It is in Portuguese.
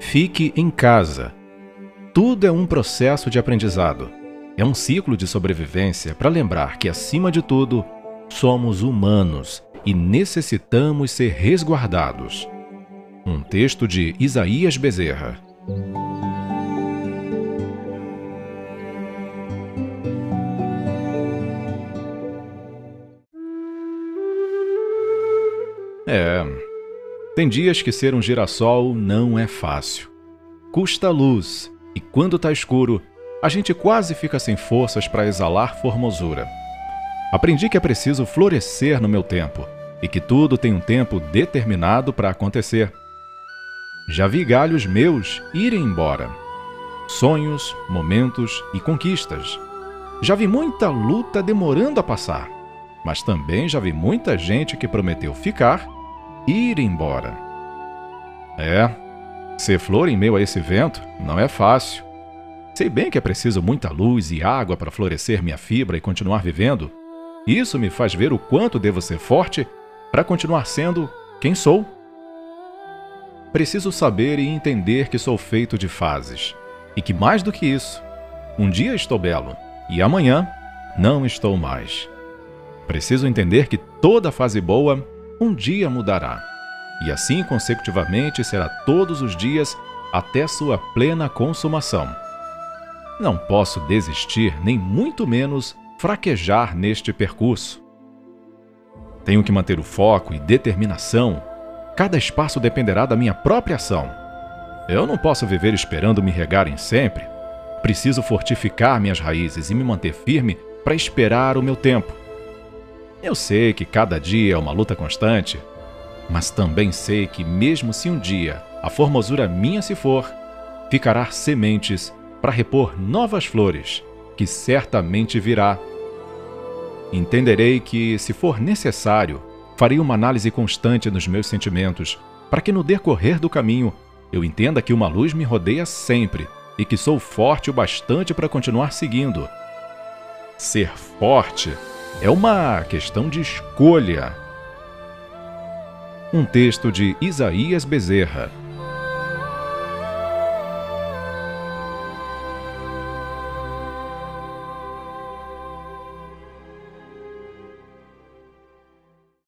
Fique em casa. Tudo é um processo de aprendizado. É um ciclo de sobrevivência para lembrar que, acima de tudo, somos humanos e necessitamos ser resguardados. Um texto de Isaías Bezerra. Tem dias que ser um girassol não é fácil. Custa luz e quando está escuro, a gente quase fica sem forças para exalar formosura. Aprendi que é preciso florescer no meu tempo e que tudo tem um tempo determinado para acontecer. Já vi galhos meus irem embora. Sonhos, momentos e conquistas. Já vi muita luta demorando a passar, mas também já vi muita gente que prometeu ficar ir embora. Ser flor em meio a esse vento não é fácil. Sei bem que é preciso muita luz e água para florescer minha fibra e continuar vivendo. Isso me faz ver o quanto devo ser forte para continuar sendo quem sou. Preciso saber e entender que sou feito de fases. E que mais do que isso, um dia estou belo e amanhã não estou mais. Preciso entender que toda fase boa um dia mudará, e assim consecutivamente será todos os dias até sua plena consumação. Não posso desistir, nem muito menos fraquejar neste percurso. Tenho que manter o foco e determinação. Cada espaço dependerá da minha própria ação. Eu não posso viver esperando me regarem sempre. Preciso fortificar minhas raízes e me manter firme para esperar o meu tempo. Eu sei que cada dia é uma luta constante, mas também sei que mesmo se um dia a formosura minha se for, ficará sementes para repor novas flores, que certamente virá. Entenderei que, se for necessário, farei uma análise constante nos meus sentimentos, para que no decorrer do caminho eu entenda que uma luz me rodeia sempre e que sou forte o bastante para continuar seguindo. Ser forte é uma questão de escolha. Um texto de Isaías Bezerra.